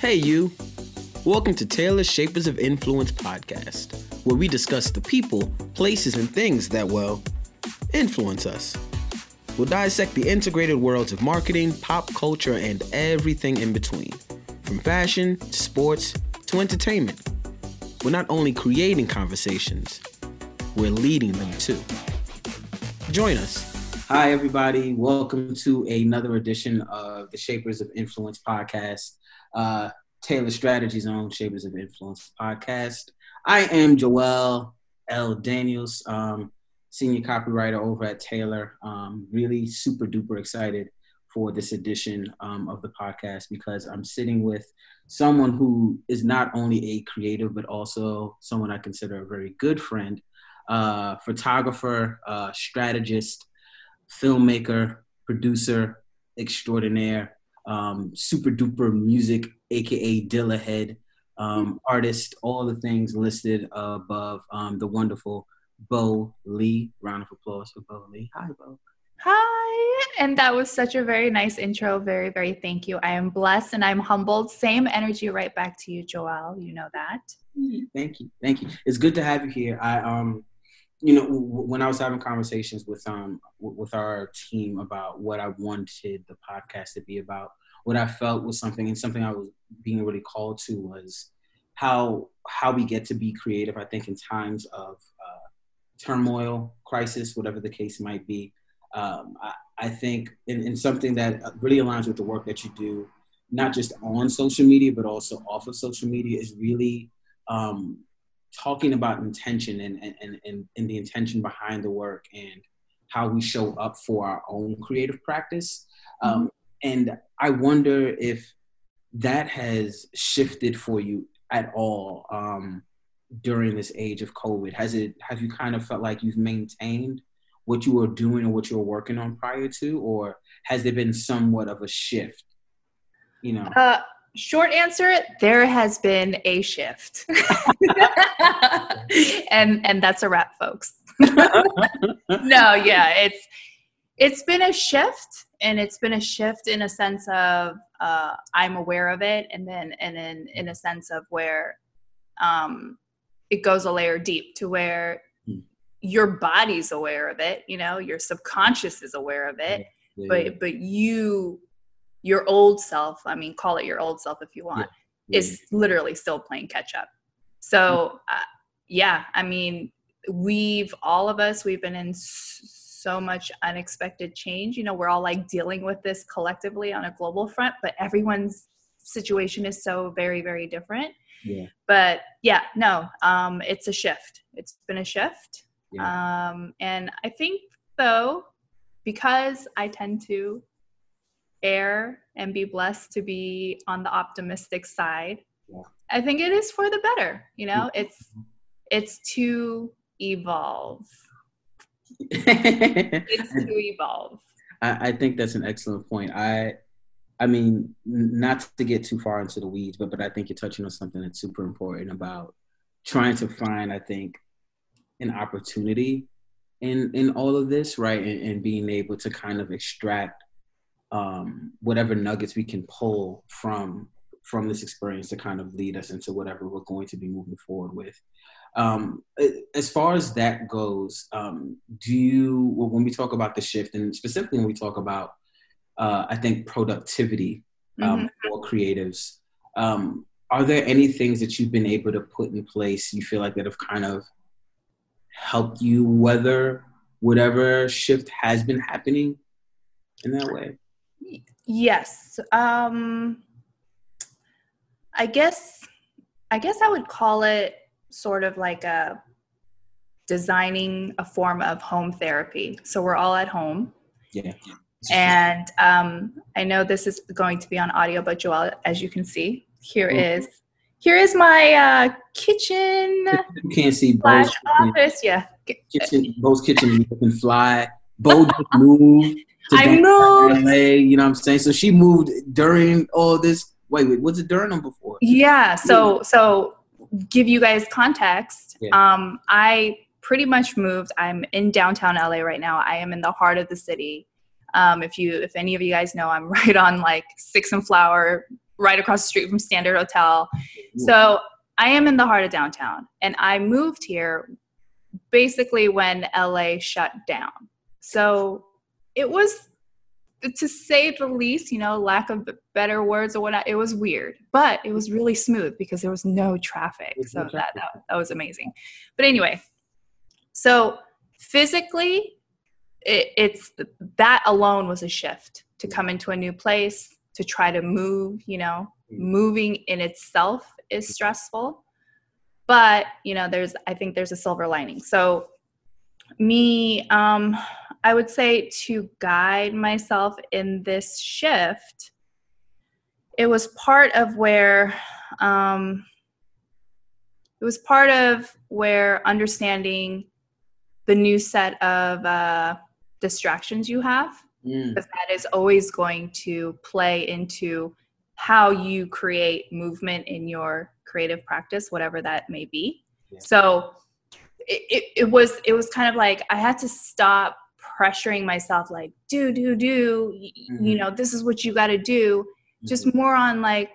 Hey you, welcome to Taylor's Shapers of Influence podcast, where we discuss the people, places, and things that, well, influence us. We'll dissect the integrated worlds of marketing, pop culture, and everything in between, from fashion to sports to entertainment. We're not only creating conversations, we're leading them too. Join us. Hi, everybody. Welcome to another edition of the Shapers of Influence podcast, Taylor Strategies' own Shapers of Influence podcast. I am Joelle L. Daniels, senior copywriter over at Taylor. Really super duper excited for this edition of the podcast because I'm sitting with someone who is not only a creative, but also someone I consider a very good friend, photographer, strategist, filmmaker, producer extraordinaire, super duper music, aka Dilla head, artist, all the things listed above. The wonderful Bo Lee. Round of applause for Bo Lee. Hi, Bo. Hi, and that was such a very nice intro. Very, very thank you. I am blessed and I'm humbled. Same energy right back to you, Joelle. You know that. Thank you. It's good to have you here. You know, when I was having conversations with our team about what I wanted the podcast to be about, what I felt was something, and something I was being really called to was how we get to be creative, I think, in times of turmoil, crisis, whatever the case might be. I think in something that really aligns with the work that you do, not just on social media, but also off of social media, is really talking about intention and the intention behind the work and how we show up for our own creative practice. And I wonder if that has shifted for you at all during this age of COVID. Have you kind of felt like you've maintained what you were doing or what you were working on prior to, or has there been somewhat of a shift, you know? Short answer, there has been a shift. and that's a wrap, folks. No, yeah, it's been a shift, and it's been a shift in a sense of I'm aware of it, and then in a sense of where it goes a layer deep to where your body's aware of it, you know, your subconscious is aware of it, yeah. But your old self, I mean, call it your old self if you want, is literally still playing catch up. So yeah, I mean, we've been in so much unexpected change. You know, we're all like dealing with this collectively on a global front, but everyone's situation is so very, very different. Yeah. But yeah, no, it's a shift. It's been a shift. Yeah. And I think though, because I tend to air and be blessed to be on the optimistic side, yeah, I think it is for the better, you know. It's to evolve. It's to evolve. I think that's an excellent point. I mean, not to get too far into the weeds, but I think you're touching on something that's super important about trying to find, I think, an opportunity in all of this, right? And being able to kind of extract whatever nuggets we can pull from this experience to kind of lead us into whatever we're going to be moving forward with. As far as that goes, when we talk about the shift, and specifically when we talk about, I think, productivity for creatives, are there any things that you've been able to put in place you feel like that have kind of helped you weather whatever shift has been happening in that way? Yes. I guess I would call it sort of like a designing a form of home therapy. So we're all at home. Yeah. And I know this is going to be on audio, but Joelle, as you can see, here is my kitchen. You can't see Bo's office. Yeah. Kitchen, Bo's kitchen. You can fly. Bo just moved. I moved. LA, you know what I'm saying? So she moved during all this. Wait, was it during or before? Yeah. So give you guys context. Yeah. I pretty much moved. I'm in downtown LA right now. I am in the heart of the city. If any of you guys know, I'm right on like 6th and Flower, right across the street from Standard Hotel. Yeah. So I am in the heart of downtown, and I moved here basically when LA shut down. So it was, to say the least, you know, lack of better words or whatnot, it was weird, but it was really smooth because there was no traffic. So that was amazing. But anyway, so physically, it's that alone was a shift to come into a new place, to try to move, you know, moving in itself is stressful, but you know, I think there's a silver lining. So me, I would say to guide myself in this shift, it was part of where, understanding the new set of distractions you have, because that is always going to play into how you create movement in your creative practice, whatever that may be. Yeah. So it was kind of like I had to stop pressuring myself, like, do, you know, this is what you got to do. Just more on like,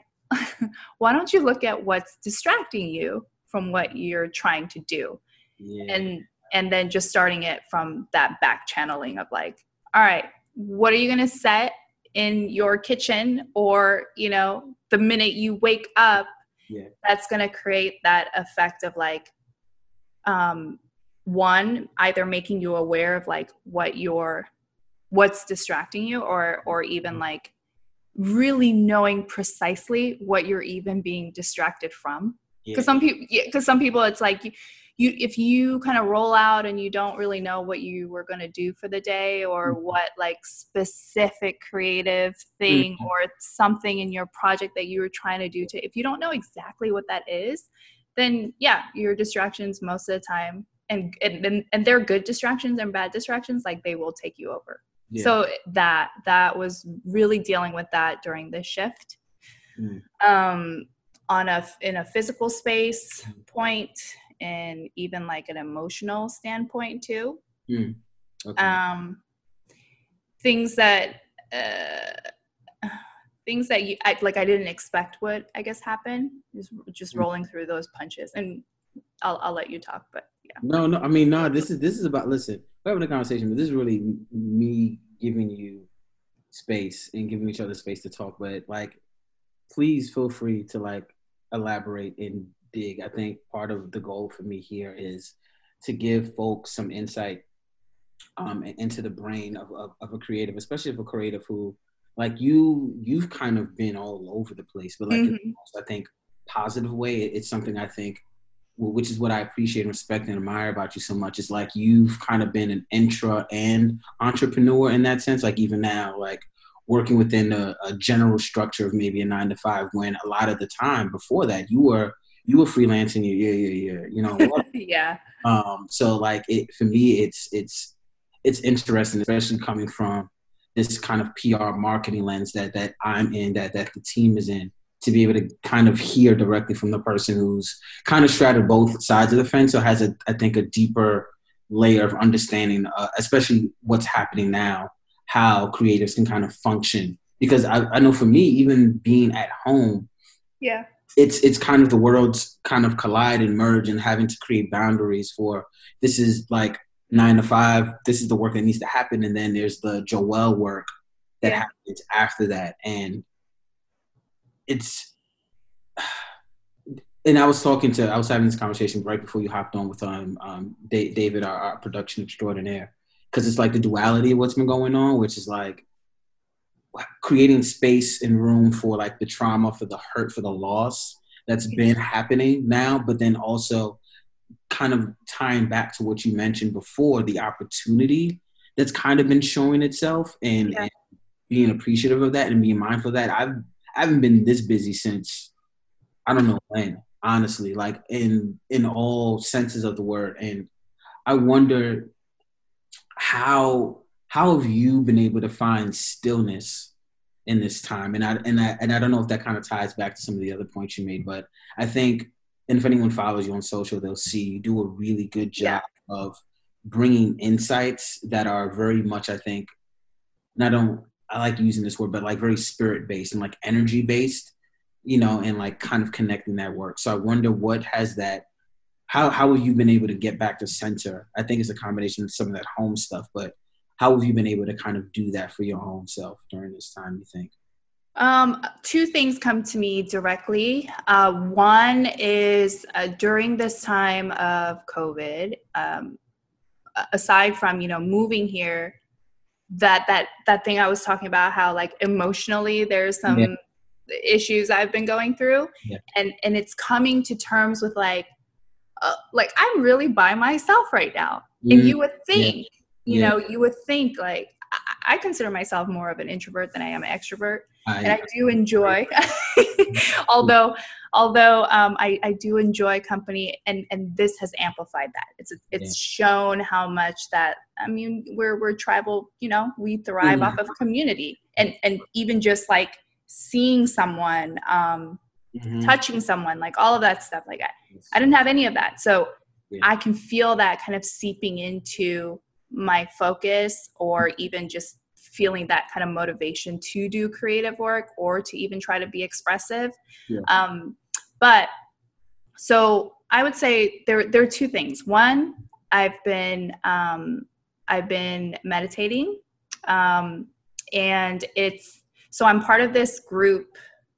why don't you look at what's distracting you from what you're trying to do? Yeah. And then just starting it from that back channeling of like, all right, what are you going to set in your kitchen or, you know, the minute you wake up, yeah. That's going to create that effect of like, one, either making you aware of like what's distracting you or even like really knowing precisely what you're even being distracted from. Yeah. Cause some people it's like if you kind of roll out and you don't really know what you were going to do for the day or what like specific creative thing or something in your project that you were trying to do if you don't know exactly what that is, then yeah, your distractions most of the time and they're good distractions and bad distractions, like they will take you over. Yeah. So that was really dealing with that during this shift. In a physical space point and even like an emotional standpoint too. Okay. Things that I didn't expect would, I guess, happen. Just rolling through those punches, and I'll let you talk. But yeah. No. I mean, no. This is about. Listen, we're having a conversation, but this is really me giving you space and giving each other space to talk. But like, please feel free to like elaborate and dig. I think part of the goal for me here is to give folks some insight into the brain of a creative, especially if a creative who. Like you've kind of been all over the place, but like in the most, I think, positive way, it's something I think, which is what I appreciate and respect and admire about you so much. It's like you've kind of been an intra and entrepreneur in that sense. Like even now, like working within a general structure of maybe a 9-to-5, when a lot of the time before that you were freelancing your year, you know? Yeah. So like for me, it's interesting, especially coming from this kind of PR marketing lens that I'm in, that the team is in, to be able to kind of hear directly from the person who's kind of straddled both sides of the fence, so has I think a deeper layer of understanding, especially what's happening now, how creatives can kind of function. Because I know for me, even being at home, yeah, it's kind of the worlds kind of collide and merge, and having to create boundaries for this is like 9-to-5, this is the work that needs to happen, and then there's the Joelle work that yeah. happens after that. And I was having this conversation right before you hopped on with David, our production extraordinaire, because it's like the duality of what's been going on, which is like creating space and room for like the trauma, for the hurt, for the loss that's been happening now, but then also kind of tying back to what you mentioned before, the opportunity that's kind of been showing itself and being appreciative of that and being mindful of that. I haven't been this busy since, I don't know when, honestly, like in all senses of the word. And I wonder how have you been able to find stillness in this time? And I don't know if that kind of ties back to some of the other points you made, but I think, and if anyone follows you on social, they'll see you do a really good job yeah. of bringing insights that are very much, I think, and I like using this word, but like very spirit-based and like energy-based. you know, and like kind of connecting that work. So I wonder what has that, how have you been able to get back to center? I think it's a combination of some of that home stuff, but how have you been able to kind of do that for your own self during this time, you think? Two things come to me directly. One is during this time of COVID, aside from, you know, moving here, that thing I was talking about, how like emotionally there's some issues I've been going through, and it's coming to terms with like I'm really by myself right now. And you would think, you know, you would think like, I consider myself more of an introvert than I am an extrovert. And I do enjoy, although I do enjoy company, and this has amplified that. It's shown how much that, I mean, we're tribal, you know, we thrive off of community, and even just like seeing someone, touching someone, like all of that stuff. Like I didn't have any of that. So I can feel that kind of seeping into my focus, or even just feeling that kind of motivation to do creative work or to even try to be expressive. But so I would say there are two things. One, I've been meditating, and it's, so I'm part of this group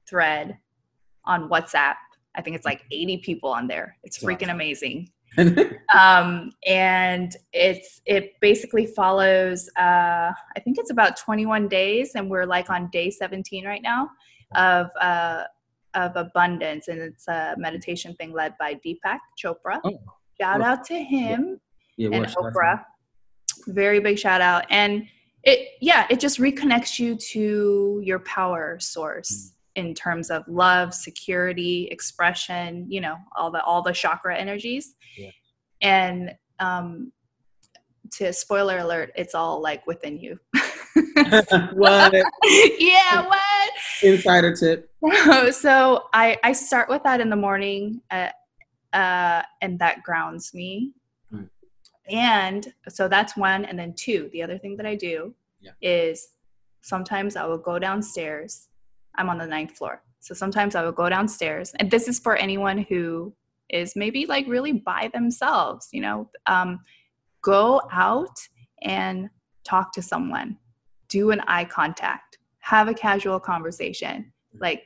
thread on WhatsApp. I think it's like 80 people on there. It's freaking amazing. And it basically follows, I think it's about 21 days, and we're like on day 17 right now of abundance. And it's a meditation thing led by Deepak Chopra. Shout out to him and Oprah. Very big shout out. And it just reconnects you to your power source in terms of love, security, expression, you know, all the chakra energies. And to spoiler alert, it's all like within you. What? Yeah, what? Insider tip. So I start with that in the morning, and that grounds me. And so that's one. And then two, the other thing that I do is sometimes I will go downstairs. I'm on the 9th floor. So sometimes I will go downstairs, and this is for anyone who is maybe like really by themselves, you know, go out and talk to someone, do an eye contact, have a casual conversation, like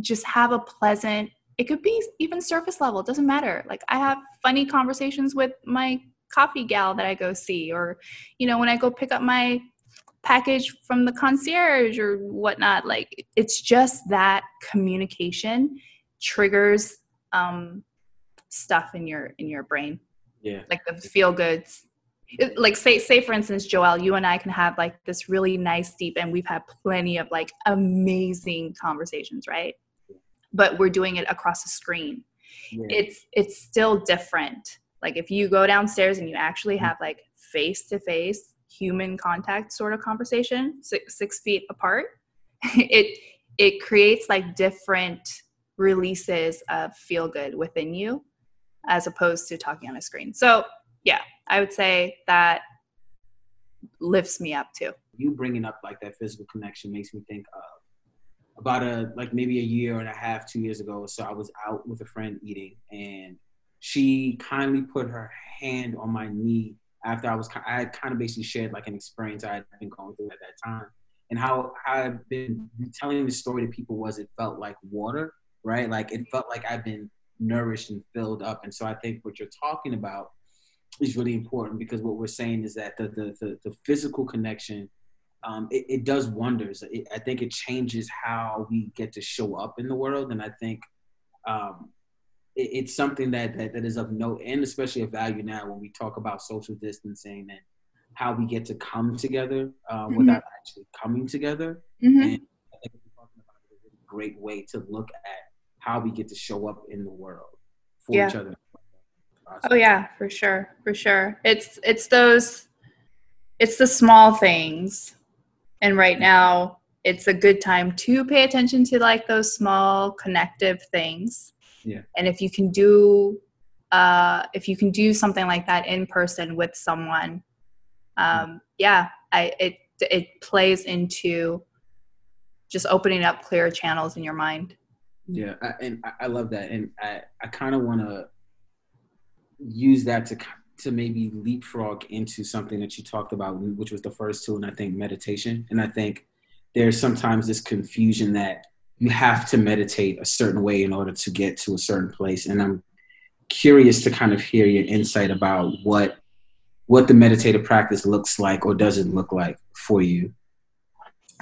just have a pleasant, it could be even surface level. It doesn't matter. Like I have funny conversations with my coffee gal that I go see, or, you know, when I go pick up my package from the concierge or whatnot. Like it's just that communication triggers stuff in your brain. Yeah. Like the feel goods. Like say for instance, Joelle, you and I can have like this really nice deep, and we've had plenty of like amazing conversations, right? But we're doing it across a screen. Yeah. It's still different. Like if you go downstairs and you actually have like face to face human contact sort of conversation, six feet apart, it creates like different releases of feel good within you, as opposed to talking on a screen. So yeah, I would say that lifts me up too. You bringing up like that physical connection makes me think of about maybe a year and a half, 2 years ago. So I was out with a friend eating, and she kindly put her hand on my knee after I had kind of basically shared like an experience I had been going through at that time. And how I've been telling the story to people was, it felt like water, right? Like it felt like I've been nourished and filled up. And so I think what you're talking about is really important, because what we're saying is that the physical connection, it does wonders. I think it changes how we get to show up in the world. And I think it's something that is of note, and especially of value now when we talk about social distancing and how we get to come together without actually coming together. And I think we're talking about it as a great way to look at how we get to show up in the world for each other. Oh yeah, for sure. For sure. It's the small things. And right now, it's a good time to pay attention to like those small connective things. Yeah. And if you can do something like that in person with someone, it plays into just opening up clearer channels in your mind. Yeah, I love that. And I kind of want to use that to maybe leapfrog into something that you talked about, which was the first two, and I think meditation. And I think there's sometimes this confusion that you have to meditate a certain way in order to get to a certain place. And I'm curious to kind of hear your insight about what the meditative practice looks like or doesn't look like for you.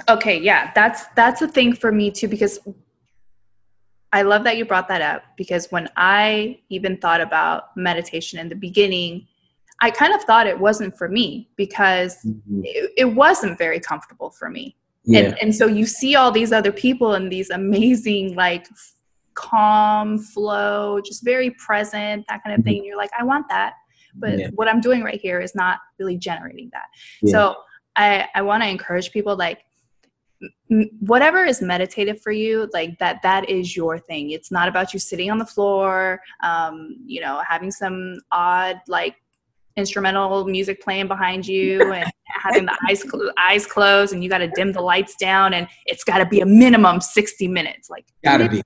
Okay. Yeah. That's a thing for me too, because I love that you brought that up, because when I even thought about meditation in the beginning, I kind of thought it wasn't for me because mm-hmm. it wasn't very comfortable for me. Yeah. And so you see all these other people in these amazing, like calm flow, just very present, that kind of thing. And you're like, I want that. But what I'm doing right here is not really generating that. Yeah. So I want to encourage people, like, whatever is meditative for you, like that is your thing. It's not about you sitting on the floor, having some odd, like, instrumental music playing behind you and having the eyes closed and you got to dim the lights down and it's got to be a minimum 60 minutes. Like, gotta be.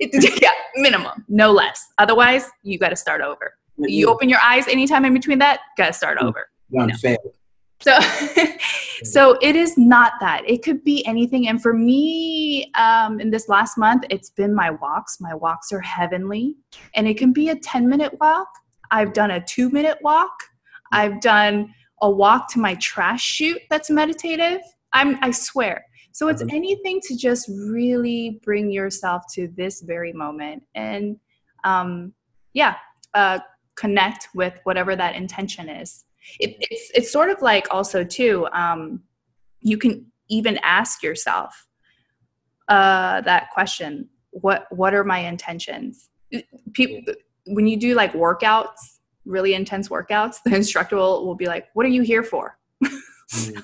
Yeah, minimum, no less. Otherwise, you got to start over. Mm-hmm. You open your eyes anytime in between that, got to start over. So it is not that. It could be anything. And for me, in this last month, it's been my walks. My walks are heavenly. And it can be a 10-minute walk. I've done a 2-minute walk. I've done a walk to my trash chute that's meditative. I swear. So it's anything to just really bring yourself to this very moment and connect with whatever that intention is. It's sort of like also too, you can even ask yourself that question, what are my intentions? People, when you do like workouts, really intense workouts, the instructor will be like, what are you here for?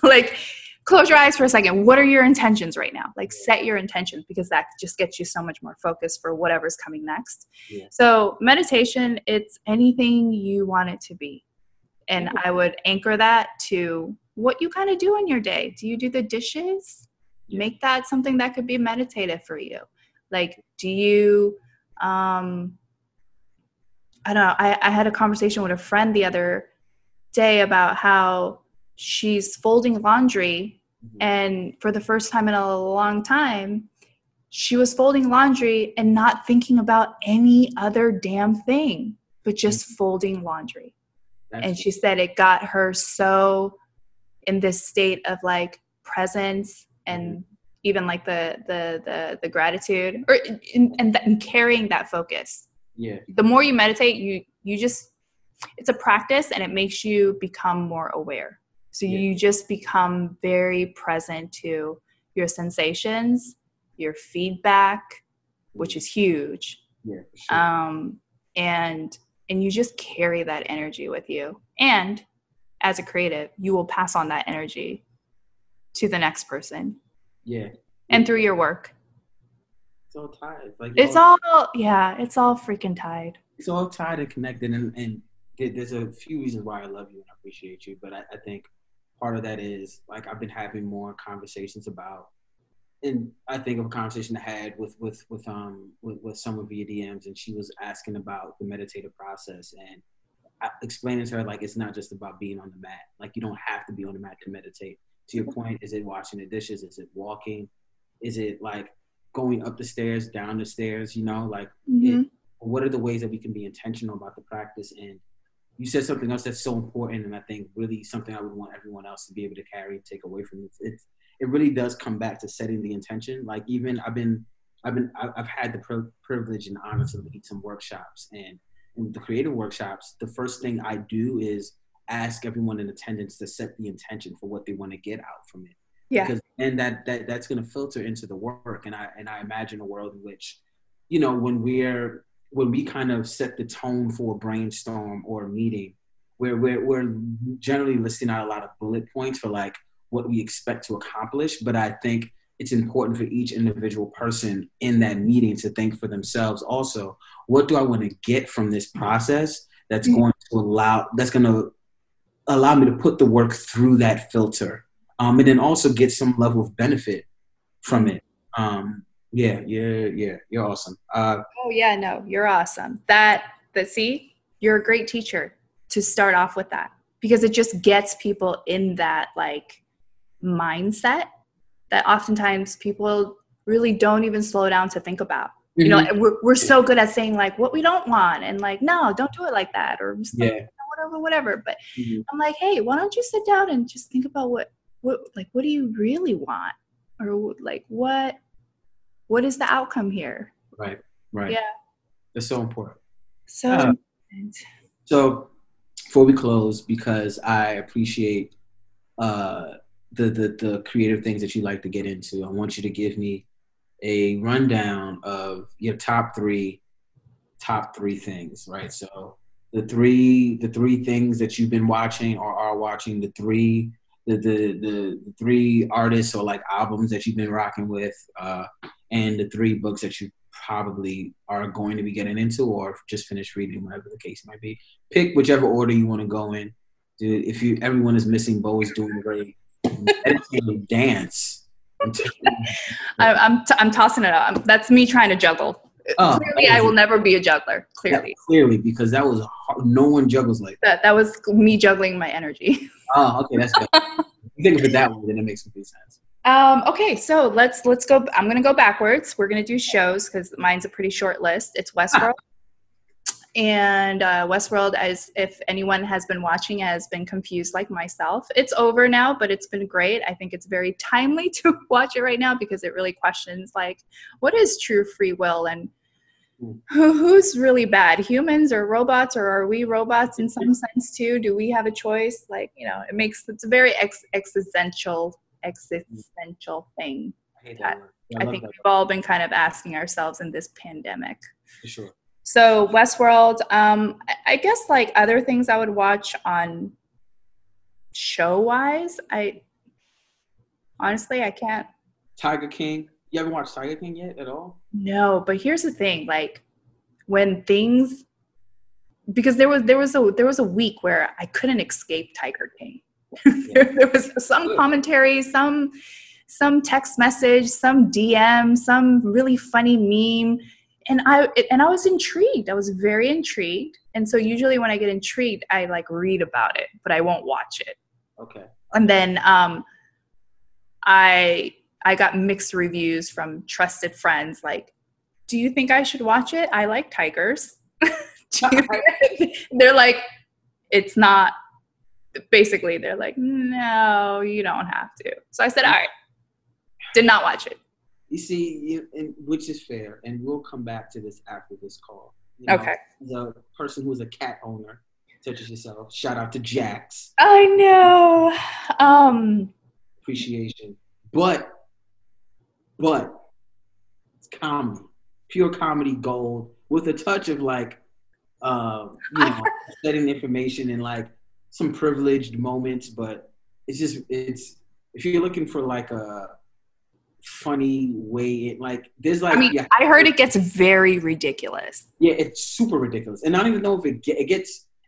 Like, close your eyes for a second. What are your intentions right now? Like, set your intentions, because that just gets you so much more focused for whatever's coming next. Yeah. So meditation, it's anything you want it to be. And I would anchor that to what you kind of do in your day. Do you do the dishes? Make that something that could be meditative for you. Like, do you, I don't know. I had a conversation with a friend the other day about how she's folding laundry, and for the first time in a long time, she was folding laundry and not thinking about any other damn thing, but just folding laundry. And she said it got her so in this state of like presence and even like the gratitude or and carrying that focus. Yeah. The more you meditate, you just, it's a practice and it makes you become more aware. So you just become very present to your sensations, your feedback, which is huge. Yeah, sure. And you just carry that energy with you. And as a creative, you will pass on that energy to the next person. Yeah. And through your work. It's all tied. Like, it's all freaking tied. It's all tied and connected. And there's a few reasons why I love you and I appreciate you. But I think part of that is, like, I've been having more conversations about, and I think of a conversation I had with someone via DMs, and she was asking about the meditative process, and I explaining to her, like, it's not just about being on the mat. Like, you don't have to be on the mat to meditate. To your point, is it washing the dishes? Is it walking? Is it like going up the stairs, down the stairs? You know, like, what are the ways that we can be intentional about the practice? And you said something else that's so important, and I think really something I would want everyone else to be able to carry and take away from it really does come back to setting the intention. Like, even I've had the privilege and honor to lead some workshops, and in the creative workshops, the first thing I do is ask everyone in attendance to set the intention for what they want to get out from it. Yeah. Because and that's going to filter into the work. And I imagine a world in which, you know, when we kind of set the tone for a brainstorm or a meeting, where we're generally listing out a lot of bullet points for, like, what we expect to accomplish. But I think it's important for each individual person in that meeting to think for themselves also, what do I want to get from this process that's going to allow me to put the work through that filter. And then also get some level of benefit from it. Yeah. You're awesome. You're awesome. You're a great teacher to start off with that, because it just gets people in that like mindset that oftentimes people really don't even slow down to think about. Mm-hmm. You know, we're so good at saying like what we don't want and like, no, don't do it like that, or whatever. But mm-hmm. I'm like, hey, why don't you sit down and just think about what do you really want? Or like, what is the outcome here? Right. Yeah. That's so important. So before we close, because I appreciate the creative things that you like to get into, I want you to give me a rundown of your top three things, right? So the three things that you've been watching or are watching, the three artists or like albums that you've been rocking with, and the three books that you probably are going to be getting into or just finished reading, whatever the case might be. Pick whichever order you want to go in. Dude, everyone is missing, Bo is doing a very meditative dance. I'm tossing it up. That's me trying to juggle. Clearly, I will never be a juggler. Clearly, because that was hard. No one juggles like that. That was me juggling my energy. Oh, okay, that's good. You think of it that way, then it makes complete sense. Okay, so let's go. I'm gonna go backwards. We're gonna do shows because mine's a pretty short list. It's Westworld, and Westworld, as if anyone has been watching, has been confused like myself. It's over now, but it's been great. I think it's very timely to watch it right now because it really questions like what is true free will and who's really bad, humans or robots, or are we robots in some sense too? Do we have a choice? Like, you know, it's a very existential thing. I think we've all been kind of asking ourselves in this pandemic. For sure. So Westworld, I guess like other things I would watch on show wise, I can't. Tiger King. You haven't watched Tiger King yet at all? No, but here's the thing, like when things, because there was a week where I couldn't escape Tiger King. There was some commentary, some text message, some DM, some really funny meme, and I was intrigued. I was very intrigued, and so usually when I get intrigued, I like read about it, but I won't watch it. Okay. And then I got mixed reviews from trusted friends. Like, do you think I should watch it? I like tigers. They're like, it's not. Basically, they're like, no, you don't have to. So I said, all right. Did not watch it. You see, which is fair. And we'll come back to this after this call. Okay. The person who's a cat owner, such as yourself, shout out to Jax. I know. Appreciation. But it's comedy. Pure comedy gold with a touch of like, setting information and like, some privileged moments, but it's if you're looking for like a funny way, I heard it gets very ridiculous. Yeah, it's super ridiculous. And I don't even know if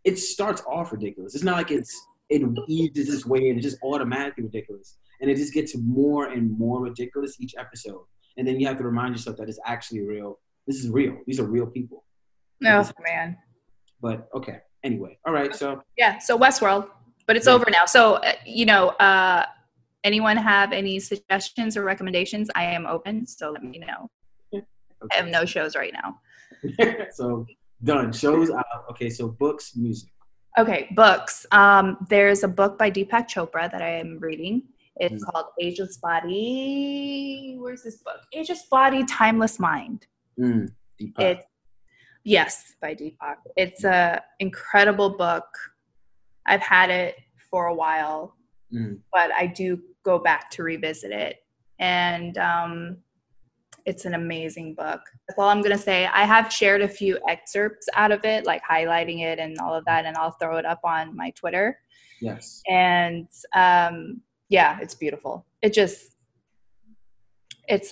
it starts off ridiculous. It's not like it eases its way and it's just automatically ridiculous. And it just gets more and more ridiculous each episode. And then you have to remind yourself that it's actually real. This is real. These are real people. Oh, man. But okay. Anyway, all right, so. Yeah, so Westworld, but it's over now. So, anyone have any suggestions or recommendations? I am open, so let me know. Okay. I have no shows right now. So, done. Shows out. Okay, so books, music. Okay, books. There's a book by Deepak Chopra that I am reading. It's called Ageless Body. Where's this book? Ageless Body, Timeless Mind. Deepak. Yes, by Deepak. It's an incredible book. I've had it for a while, but I do go back to revisit it. And it's an amazing book. That's all I'm going to say. I have shared a few excerpts out of it, like highlighting it and all of that, and I'll throw it up on my Twitter. Yes. And it's beautiful. It's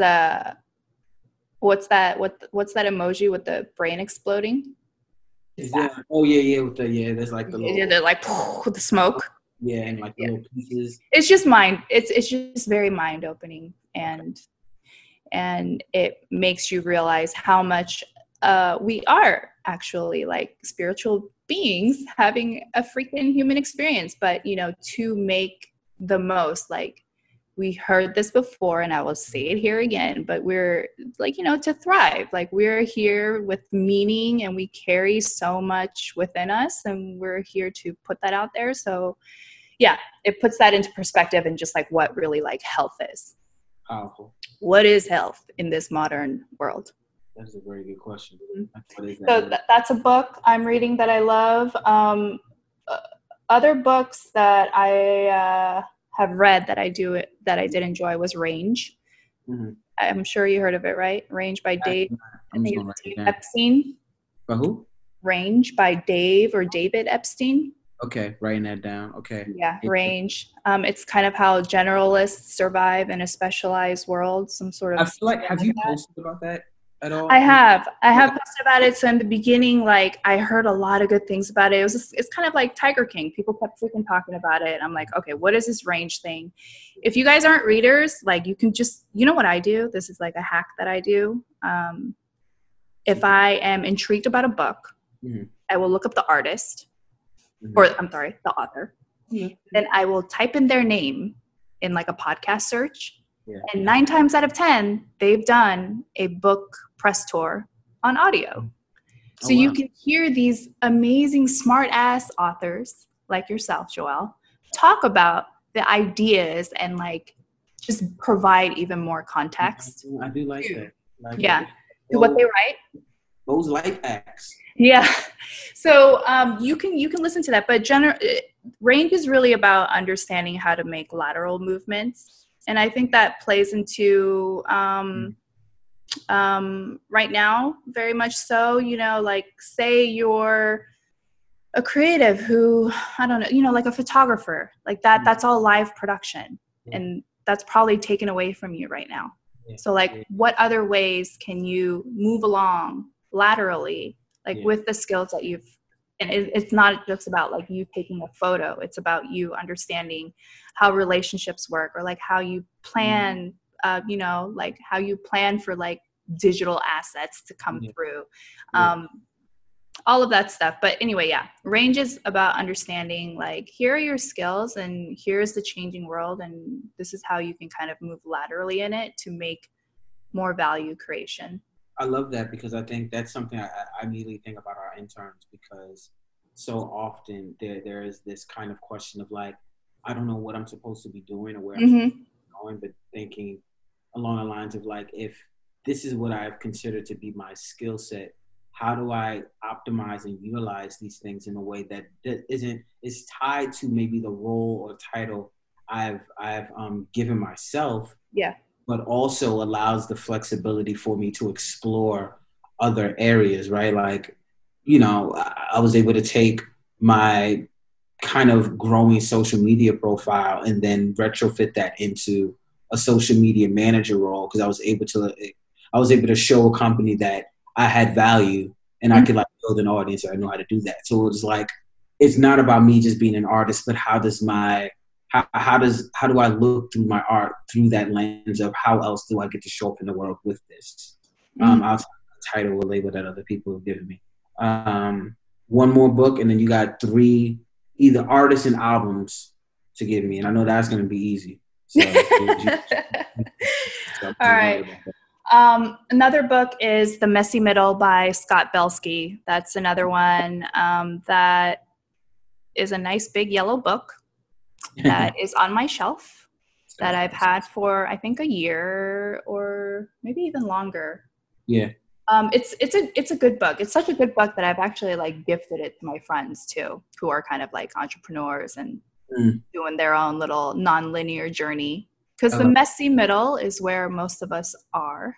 a... What's that emoji with the brain exploding? There's like the little... Yeah, they're like with the smoke. Yeah, and like the little pieces. It's just very mind opening, and and it makes you realize how much we are actually like spiritual beings having a freaking human experience. But, you know, to make the most, like, we heard this before and I will say it here again, but we're like, you know, to thrive, like we're here with meaning and we carry so much within us and we're here to put that out there. So yeah, it puts that into perspective and just like what really like health is. Powerful. What is health in this modern world? That's a very good question. What is that? So that's a book I'm reading that I love. Other books that I have read that I did enjoy was Range. Mm-hmm. I'm sure you heard of it, right? Range by Dave. I think it's Dave Epstein. By who? Range by Dave or David Epstein. Okay, writing that down. Okay. Yeah, Range. It's kind of how generalists survive in a specialized world. Some sort of. I feel like, have you posted about that at all? I have posted about it. So in the beginning, like I heard a lot of good things about it. It's kind of like Tiger King. People kept freaking talking about it. I'm like, okay, what is this Range thing? If you guys aren't readers, like you can just, you know what I do? This is like a hack that I do. If I am intrigued about a book, mm-hmm. I will look up the artist. Mm-hmm. Or I'm sorry, the author. Mm-hmm. Then I will type in their name in like a podcast search. Yeah. And 9 times out of 10, they've done a book press tour on audio. So wow. You can hear these amazing smart ass authors like yourself, Joelle, talk about the ideas and like just provide even more context. I do like that. Like yeah. To what they write. Those life hacks. Yeah. So you can listen to that. But Range is really about understanding how to make lateral movements. And I think that plays into right now very much so, you know, like say you're a creative who, I don't know, you know, like a photographer, like that, that's all live production. Yeah. And that's probably taken away from you right now. Yeah. So like what other ways can you move along laterally, like with the skills that you've, and it's not just about like you taking a photo, it's about you understanding how relationships work or like how you plan, you know, like how you plan for like digital assets to come through, all of that stuff. But anyway, yeah, Range is about understanding like here are your skills and here's the changing world and this is how you can kind of move laterally in it to make more value creation. I love that because I think that's something I immediately think about our interns, because so often there is this kind of question of like, I don't know what I'm supposed to be doing or where I'm supposed to be going, but thinking along the lines of like, if this is what I've considered to be my skill set, how do I optimize and utilize these things in a way that isn't, is tied to maybe the role or title I've given myself. Yeah. But also allows the flexibility for me to explore other areas, right? Like, you know, I was able to take my kind of growing social media profile and then retrofit that into a social media manager role, because I was able to show a company that I had value and I could like build an audience. I know how to do that. So it was like, it's not about me just being an artist, but how do I look through my art through that lens of how else do I get to show up in the world with this? Outside the title or label that other people have given me. One more book, and then you got 3 either artists and albums to give me, and I know that's going to be easy. So, all right. Another book is The Messy Middle by Scott Belsky. That's another one that is a nice big yellow book. That is on my shelf that I've had for, I think, a year or maybe even longer. Yeah. It's a good book. It's such a good book that I've actually like gifted it to my friends too, who are kind of like entrepreneurs and doing their own little non-linear journey. Because the messy middle is where most of us are.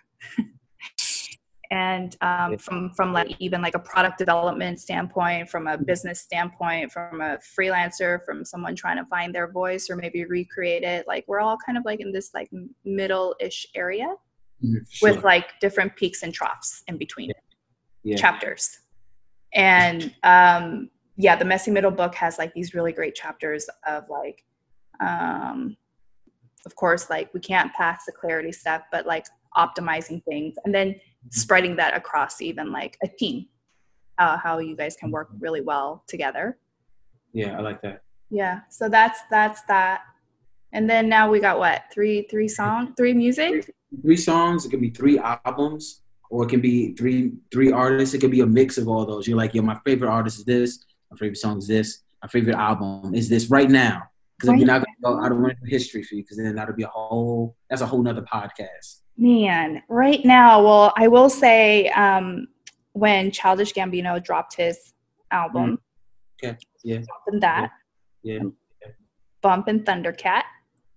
And from like even like a product development standpoint, from a business standpoint, from a freelancer, from someone trying to find their voice or maybe recreate it, like we're all kind of like in this like middle-ish area with like different peaks and troughs in between chapters. And the Messy Middle book has like these really great chapters of like, of course, like we can't pass the clarity step, but like optimizing things, and then spreading that across even like a team, how you guys can work really well together. Yeah, I like that. Yeah, so that's that. And then now we got what, three music? Three songs. It can be three albums, or it can be three artists. It can be a mix of all those. You're like, yo, my favorite artist is this. My favorite song is this. My favorite album is this right now. Because if you're not going to go, I don't want to do history for you, because then that'll be that's a whole nother podcast. Man, right now, well, I will say when Childish Gambino dropped his album, okay, yeah, bumping that, yeah, bumping Thundercat,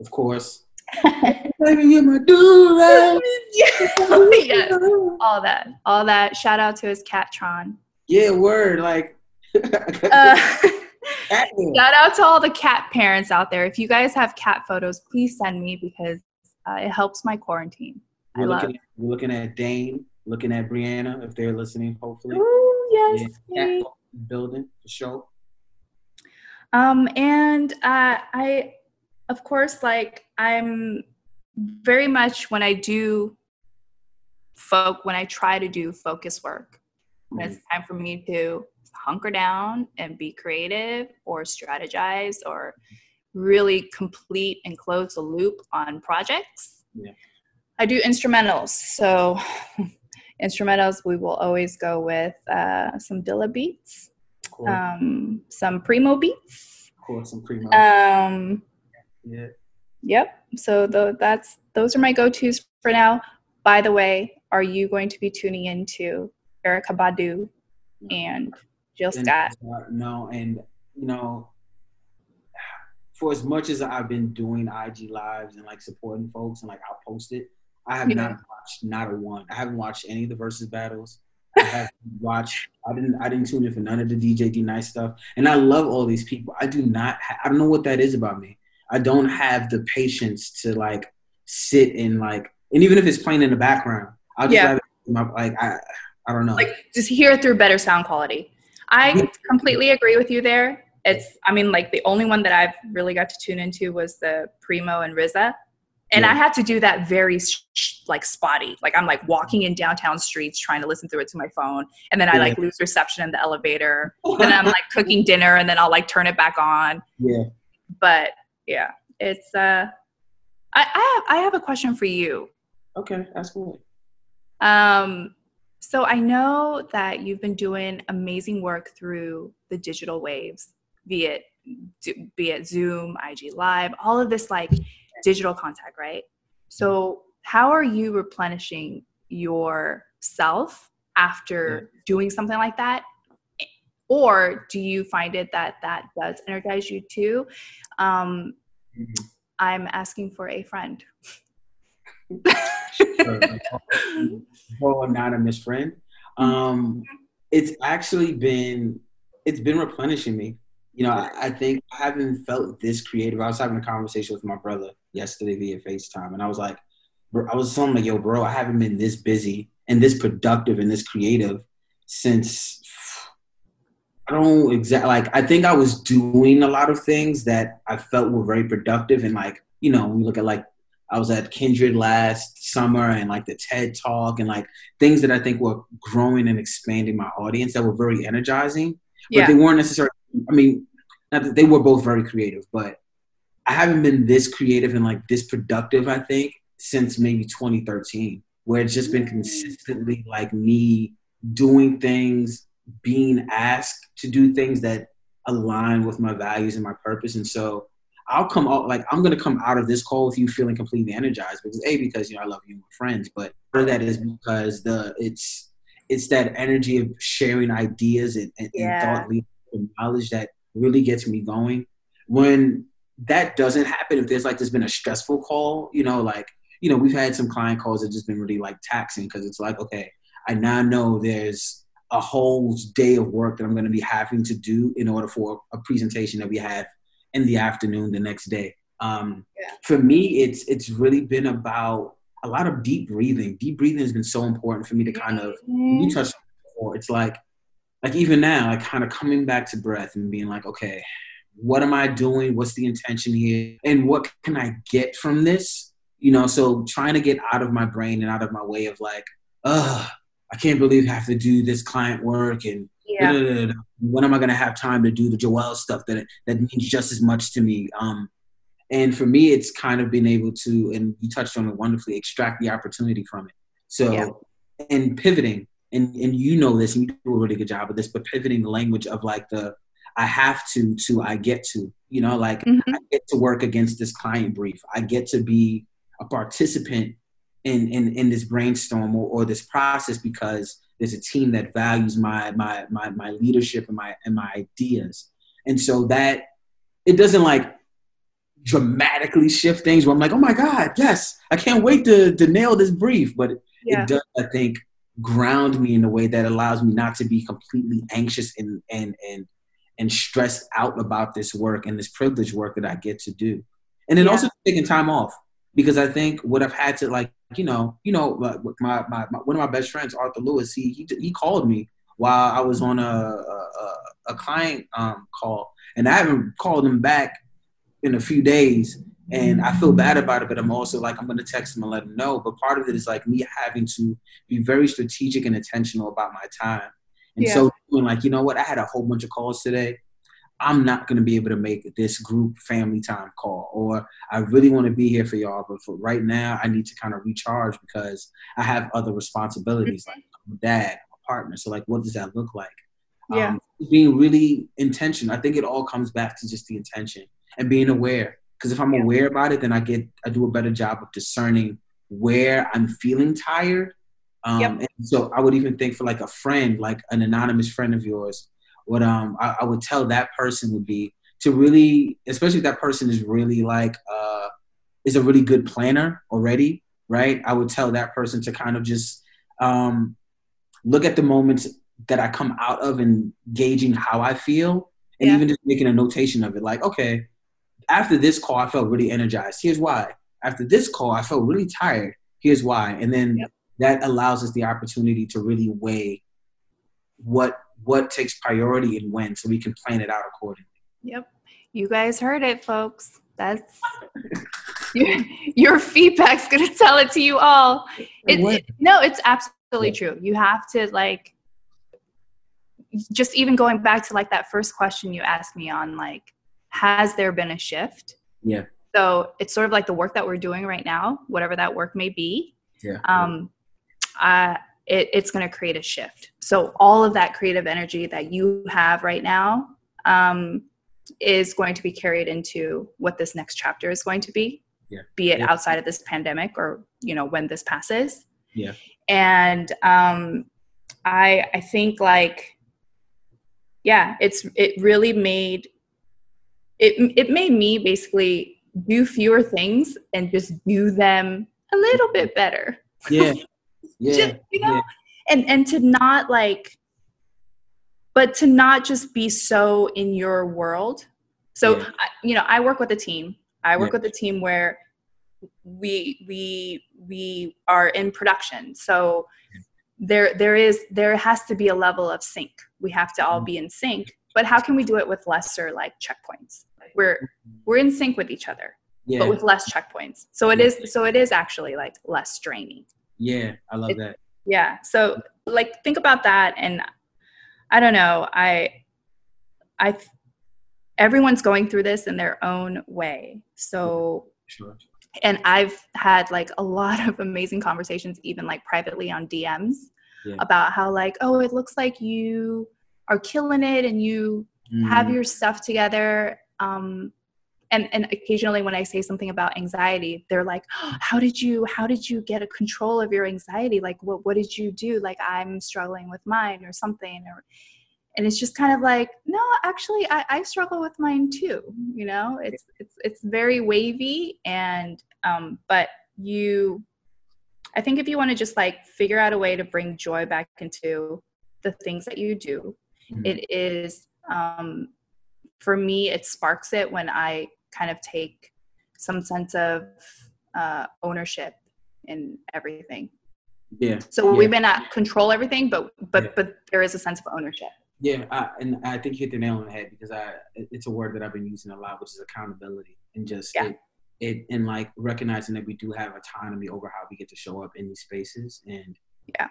of course. Yes. All that. Shout out to his cat Tron. Yeah, word, like. Shout out to all the cat parents out there. If you guys have cat photos, please send me, because it helps my quarantine. We're looking at Dane, looking at Brianna, if they're listening, hopefully. Oh, yes. Yeah, cat building, for sure. And I, of course, like, I'm very much, when I try to do focus work, when it's time for me to hunker down and be creative or strategize or really complete and close the loop on projects. Yeah. I do instrumentals. So instrumentals, we will always go with some Dilla beats, cool. Some Primo beats. Of course, some Primo. Yeah. Yep. So those are my go-tos for now. By the way, are you going to be tuning into Erykah Badu and Jill Scott? No, and you know, for as much as I've been doing IG lives and like supporting folks and like I'll post it, I have not watched not a one. I haven't watched any of the versus battles. I haven't watched. I didn't tune in for none of the DJ D-Nice stuff. And I love all these people. I do not. I don't know what that is about me. I don't have the patience to like sit and like. And even if it's playing in the background, I'll just I don't know. Like, just hear it through better sound quality. I completely agree with you there. The only one that I've really got to tune into was the Primo and RZA. And I had to do that very, spotty. Like, I'm, like, walking in downtown streets trying to listen through it to my phone. And then I, lose reception in the elevator. And then I'm, cooking dinner. And then I'll, turn it back on. Yeah. But, yeah. It's, I have a question for you. Okay. Absolutely. So I know that you've been doing amazing work through the digital waves, be it Zoom, IG Live, all of this digital contact, right? So how are you replenishing yourself after doing something like that? Or do you find it that does energize you too? I'm asking for a friend. Well, anonymous friend. It's been replenishing me. You know, I think I haven't felt this creative. I was having a conversation with my brother yesterday via FaceTime, and I was telling him, yo, bro, I haven't been this busy and this productive and this creative since I think I was doing a lot of things that I felt were very productive, and when you look at I was at Kindred last summer and the TED Talk and things that I think were growing and expanding my audience that were very energizing, but they weren't necessarily, not that they were both very creative, but I haven't been this creative and this productive, I think, since maybe 2013, where it's just been consistently me doing things, being asked to do things that align with my values and my purpose. And so I'll come out, I'm going to come out of this call with you feeling completely energized because, I love you and my friends, but part of that is because it's that energy of sharing ideas and thought leadership and knowledge that really gets me going. When that doesn't happen, if there's been a stressful call, we've had some client calls that just been really taxing because it's okay, I now know there's a whole day of work that I'm going to be having to do in order for a presentation that we have in the afternoon the next day. For me, it's really been about a lot of deep breathing. Deep breathing has been so important for me to kind of, you touched on it before, it's even now, kind of coming back to breath and being okay, what am I doing? What's the intention here? And what can I get from this? you know, so trying to get out of my brain and out of my way of like, I can't believe I have to do this client work and when am I going to have time to do the Joelle stuff that means just as much to me? And for me, it's kind of been able to, and you touched on it wonderfully, extract the opportunity from it. So, and pivoting, and you know this, and you do a really good job of this, but pivoting the language of like the, I have to I get to, you know, like I get to work against this client brief. I get to be a participant in this brainstorm or this process because there's a team that values my leadership and my ideas. And so that it doesn't like dramatically shift things where I'm like, oh my God, yes, I can't wait to nail this brief. But it does, I think, ground me in a way that allows me not to be completely anxious and stressed out about this work and this privileged work that I get to do. And then also taking time off, because I think what I've had to like, like my one of my best friends, Arthur Lewis, he called me while I was on a client call, and I haven't called him back in a few days, and I feel bad about it, but I'm also like, I'm going to text him and let him know. But part of it is like me having to be very strategic and intentional about my time. And so doing like, you know what, I had a whole bunch of calls today. I'm not going to be able to make this group family time call, or I really want to be here for y'all, but for right now, I need to kind of recharge because I have other responsibilities. Like I'm a dad, I'm a partner. So like, what does that look like? Being really intentional. I think it all comes back to just the intention and being aware. Because if I'm aware about it, then I do a better job of discerning where I'm feeling tired. And so I would even think for like a friend, like an anonymous friend of yours, what I would tell that person would be to really, especially if that person is really like, is a really good planner already, right? I would tell that person to kind of just look at the moments that I come out of and gauging how I feel, and even just making a notation of it. Like, okay, after this call, I felt really energized. Here's why. After this call, I felt really tired. Here's why. And then that allows us the opportunity to really weigh what takes priority and when, so we can plan it out accordingly. Yep. You guys heard it, folks. That's your feedback's going to tell it to you all. It's absolutely true. You have to like, just even going back to like that first question you asked me on, like, has there been a shift? Yeah. So it's sort of like the work that we're doing right now, whatever that work may be. Yeah. It's going to create a shift. So all of that creative energy that you have right now is going to be carried into what this next chapter is going to be, be it outside of this pandemic or, you know, when this passes. Yeah. And I think like, it made me basically do fewer things and just do them a little bit better. Yeah. Yeah. Just, you know, and to not like, but to not just be so in your world. So, I work with a team. I work with a team where we are in production. So there has to be a level of sync. We have to all be in sync, but how can we do it with lesser like checkpoints? We're in sync with each other, but with less checkpoints. So it is actually like less straining. Yeah, I love that. Yeah. So like, think about that. And I don't know, I everyone's going through this in their own way. So, and I've had like a lot of amazing conversations, even like privately on DMs about how like, oh, it looks like you are killing it and you have your stuff together. And occasionally when I say something about anxiety, they're like, oh, how did you get a control of your anxiety? Like, what did you do? Like, I'm struggling with mine or something. And it's just kind of like, no, actually I struggle with mine too. You know, it's very wavy. And, but I think if you want to just like figure out a way to bring joy back into the things that you do, it is, for me, it sparks it when I kind of take some sense of ownership in everything. Yeah. So we may not control everything, but there is a sense of ownership. Yeah, and I think you hit the nail on the head, because it's a word that I've been using a lot, which is accountability, and just it, and like recognizing that we do have autonomy over how we get to show up in these spaces. And yeah,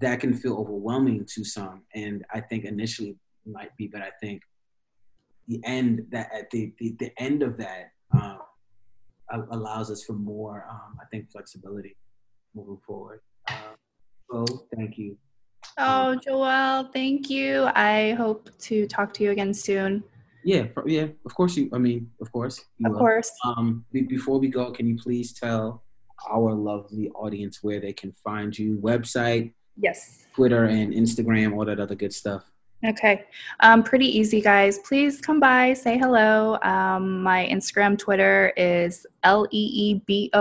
that can feel overwhelming to some. And I think initially might be, but I think the end, that at the end of that allows us for more, I think, flexibility moving forward. Bo, thank you. Oh, Joelle, thank you. I hope to talk to you again soon. Yeah, yeah, of course you, I mean, of course. Of will. Course. Before we go, can you please tell our lovely audience where they can find you? Website, yes, Twitter and Instagram, all that other good stuff. Okay. Pretty easy, guys. Please come by, say hello. My Instagram, Twitter is Leebox.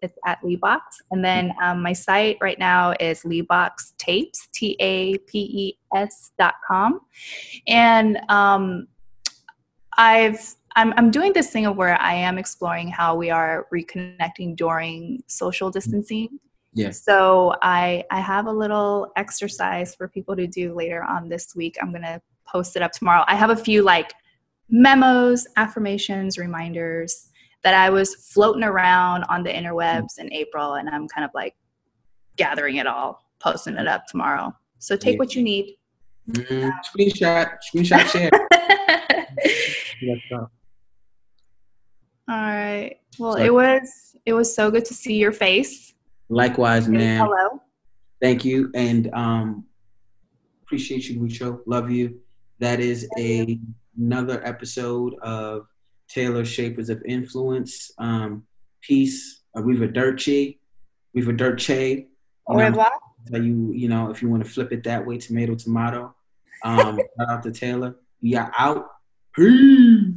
It's at Leebox. And then my site right now is Leebox Tapes, Tapes.com. And I'm doing this thing of where I am exploring how we are reconnecting during social distancing. Yeah. So I have a little exercise for people to do later on this week. I'm going to post it up tomorrow. I have a few like memos, affirmations, reminders that I was floating around on the interwebs in April, and I'm kind of like gathering it all, posting it up tomorrow. So take what you need. Screenshot, share. Let's go. All right. Well, sorry. It was so good to see your face. Likewise, man. Hello. Thank you. And appreciate you, Mucho. Love you. That is another episode of Taylor Shapers of Influence. Peace. Arrivederci. Arrivederci. Au revoir. You know, if you want to flip it that way, tomato, tomato. Shout out to Taylor. We are out. Peace.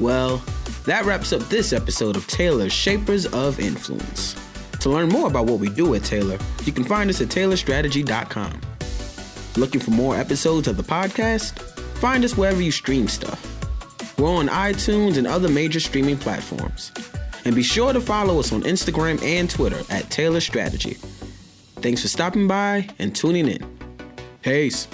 Well, that wraps up this episode of Taylor Shapers of Influence. To learn more about what we do at Taylor, you can find us at TaylorStrategy.com. Looking for more episodes of the podcast? Find us wherever you stream stuff. We're on iTunes and other major streaming platforms. And be sure to follow us on Instagram and Twitter at TaylorStrategy. Thanks for stopping by and tuning in. Peace.